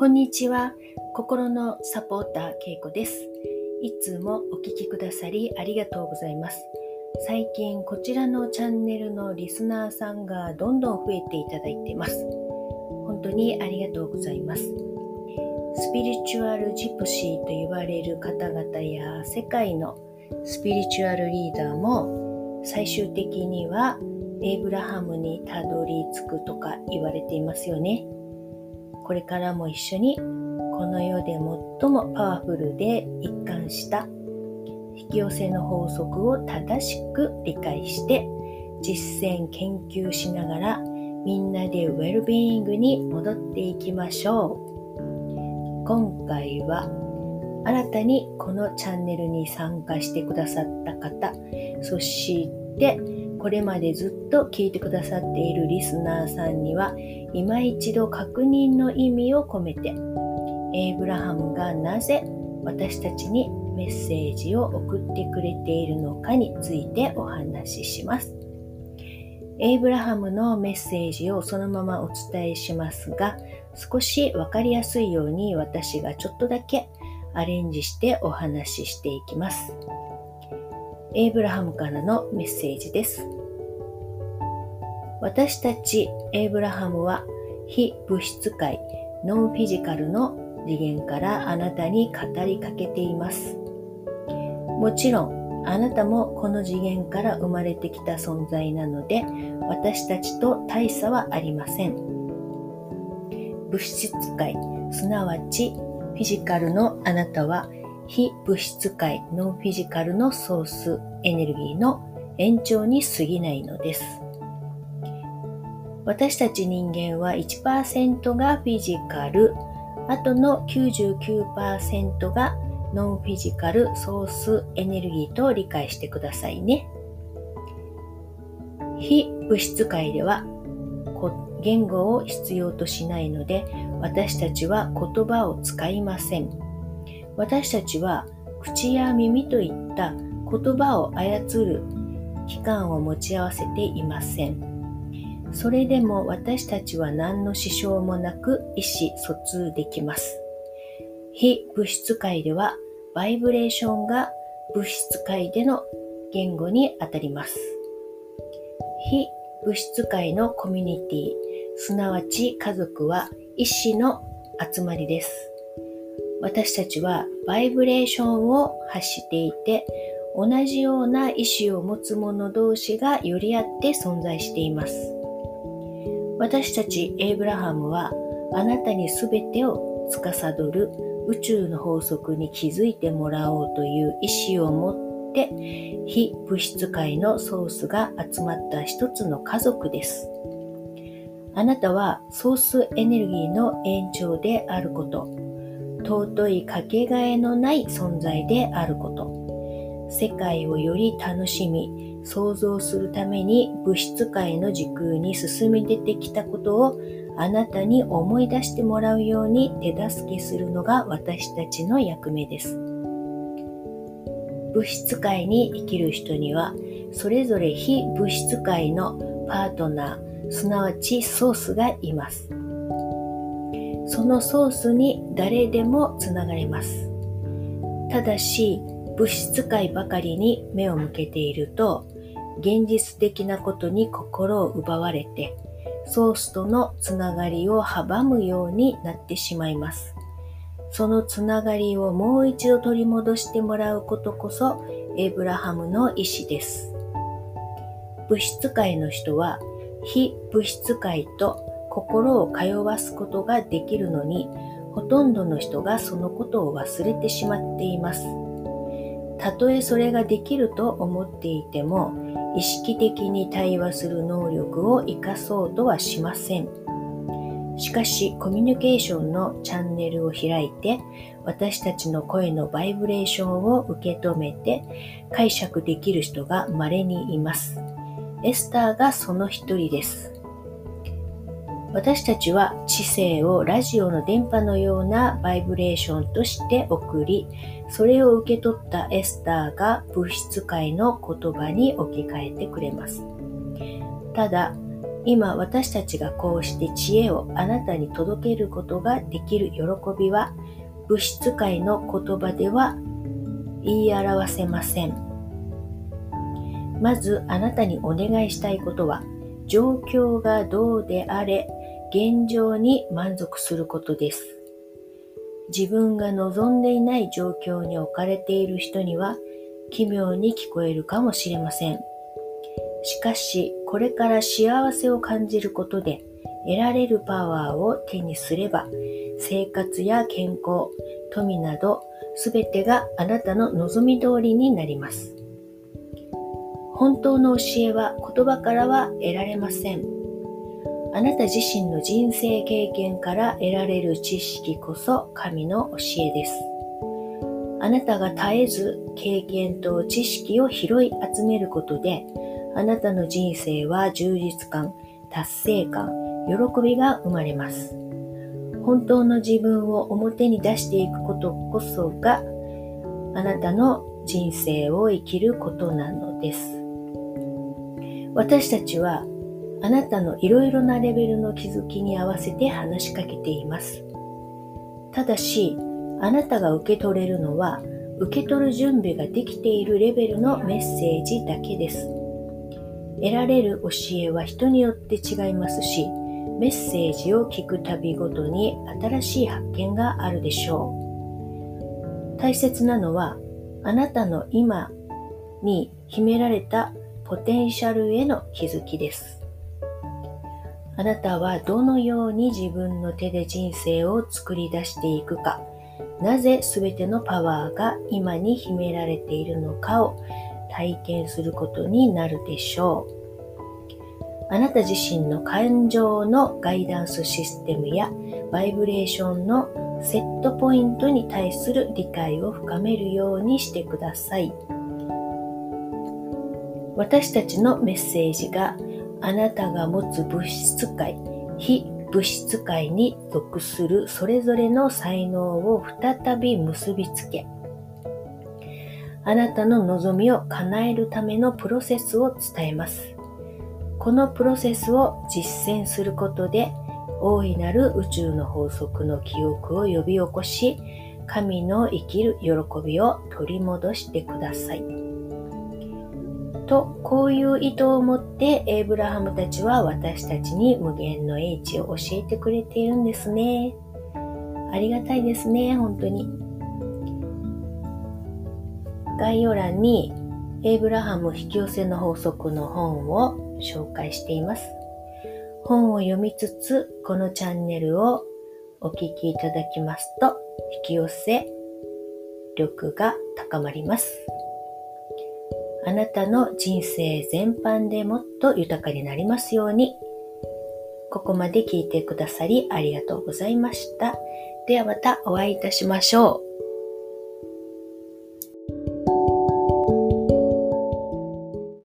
こんにちは。心のサポーターけいこです。いつもお聞きくださりありがとうございます。最近こちらのチャンネルのリスナーさんがどんどん増えていただいています。本当にありがとうございます。スピリチュアルジプシーと言われる方々や世界のスピリチュアルリーダーも最終的にはエイブラハムにたどり着くとか言われていますよね。これからも一緒にこの世で最もパワフルで一貫した引き寄せの法則を正しく理解して実践研究しながらみんなでウェルビーイングに戻っていきましょう。今回は新たにこのチャンネルに参加してくださった方、そしてこれまでずっと聞いてくださっているリスナーさんには今一度確認の意味を込めてエイブラハムがなぜ私たちにメッセージを送ってくれているのかについてお話しします。エイブラハムのメッセージをそのままお伝えしますが、少し分かりやすいように私がちょっとだけアレンジしてお話ししていきます。エイブラハムからのメッセージです。私たちエイブラハムは非物質界ノンフィジカルの次元からあなたに語りかけています。もちろんあなたもこの次元から生まれてきた存在なので、私たちと大差はありません。物質界、すなわちフィジカルのあなたは非物質界ノンフィジカルのソースエネルギーの延長に過ぎないのです。私たち人間は 1% がフィジカル、あとの 99% がノンフィジカルソースエネルギーと理解してくださいね。非物質界では言語を必要としないので、私たちは言葉を使いません。私たちは口や耳といった言葉を操る器官を持ち合わせていません。それでも私たちは何の支障もなく意思疎通できます。非物質界ではバイブレーションが物質界での言語にあたります。非物質界のコミュニティ、すなわち家族は意思の集まりです。私たちはバイブレーションを発していて、同じような意思を持つ者同士が寄り合って存在しています。私たちエイブラハムはあなたに全てを司る宇宙の法則に気づいてもらおうという意思を持って非物質界のソースが集まった一つの家族です。あなたはソースエネルギーの延長であること、尊いかけがえのない存在であること、世界をより楽しみ、想像するために物質界の時空に進み出てきたことをあなたに思い出してもらうように手助けするのが私たちの役目です。物質界に生きる人にはそれぞれ非物質界のパートナー、すなわちソースがいます。そのソースに誰でもつながれます。ただし物質界ばかりに目を向けていると現実的なことに心を奪われてソースとのつながりを阻むようになってしまいます。そのつながりをもう一度取り戻してもらうことこそエイブラハムの意思です。物質界の人は非物質界と心を通わすことができるのに、ほとんどの人がそのことを忘れてしまっています。たとえそれができると思っていても、意識的に対話する能力を生かそうとはしません。しかし、コミュニケーションのチャンネルを開いて、私たちの声のバイブレーションを受け止めて解釈できる人が稀にいます。エスターがその一人です。私たちは知性をラジオの電波のようなバイブレーションとして送り、それを受け取ったエスターが物質界の言葉に置き換えてくれます。ただ、今私たちがこうして知恵をあなたに届けることができる喜びは物質界の言葉では言い表せません。まずあなたにお願いしたいことは、状況がどうであれ現状に満足することです。自分が望んでいない状況に置かれている人には奇妙に聞こえるかもしれません。しかしこれから幸せを感じることで得られるパワーを手にすれば、生活や健康、富などすべてがあなたの望み通りになります。本当の教えは言葉からは得られません。あなた自身の人生経験から得られる知識こそ神の教えです。あなたが絶えず経験と知識を拾い集めることで、あなたの人生は充実感、達成感、喜びが生まれます。本当の自分を表に出していくことこそが、あなたの人生を生きることなのです。私たちは、あなたのいろいろなレベルの気づきに合わせて話しかけています。ただし、あなたが受け取れるのは、受け取る準備ができているレベルのメッセージだけです。得られる教えは人によって違いますし、メッセージを聞くたびごとに新しい発見があるでしょう。大切なのは、あなたの今に秘められたポテンシャルへの気づきです。あなたはどのように自分の手で人生を作り出していくか、なぜ全てのパワーが今に秘められているのかを体験することになるでしょう。あなた自身の感情のガイダンスシステムやバイブレーションのセットポイントに対する理解を深めるようにしてください。私たちのメッセージがあなたが持つ物質界、非物質界に属するそれぞれの才能を再び結びつけ、あなたの望みを叶えるためのプロセスを伝えます。このプロセスを実践することで、大いなる宇宙の法則の記憶を呼び起こし、神の生きる喜びを取り戻してください。と、こういう意図を持ってエイブラハムたちは私たちに無限の英知を教えてくれているんですね。ありがたいですね、本当に。概要欄にエイブラハム引き寄せの法則の本を紹介しています。本を読みつつ、このチャンネルをお聞きいただきますと、引き寄せ力が高まります。あなたの人生全般でもっと豊かになりますように。ここまで聞いてくださりありがとうございました。ではまたお会いいたしましょう。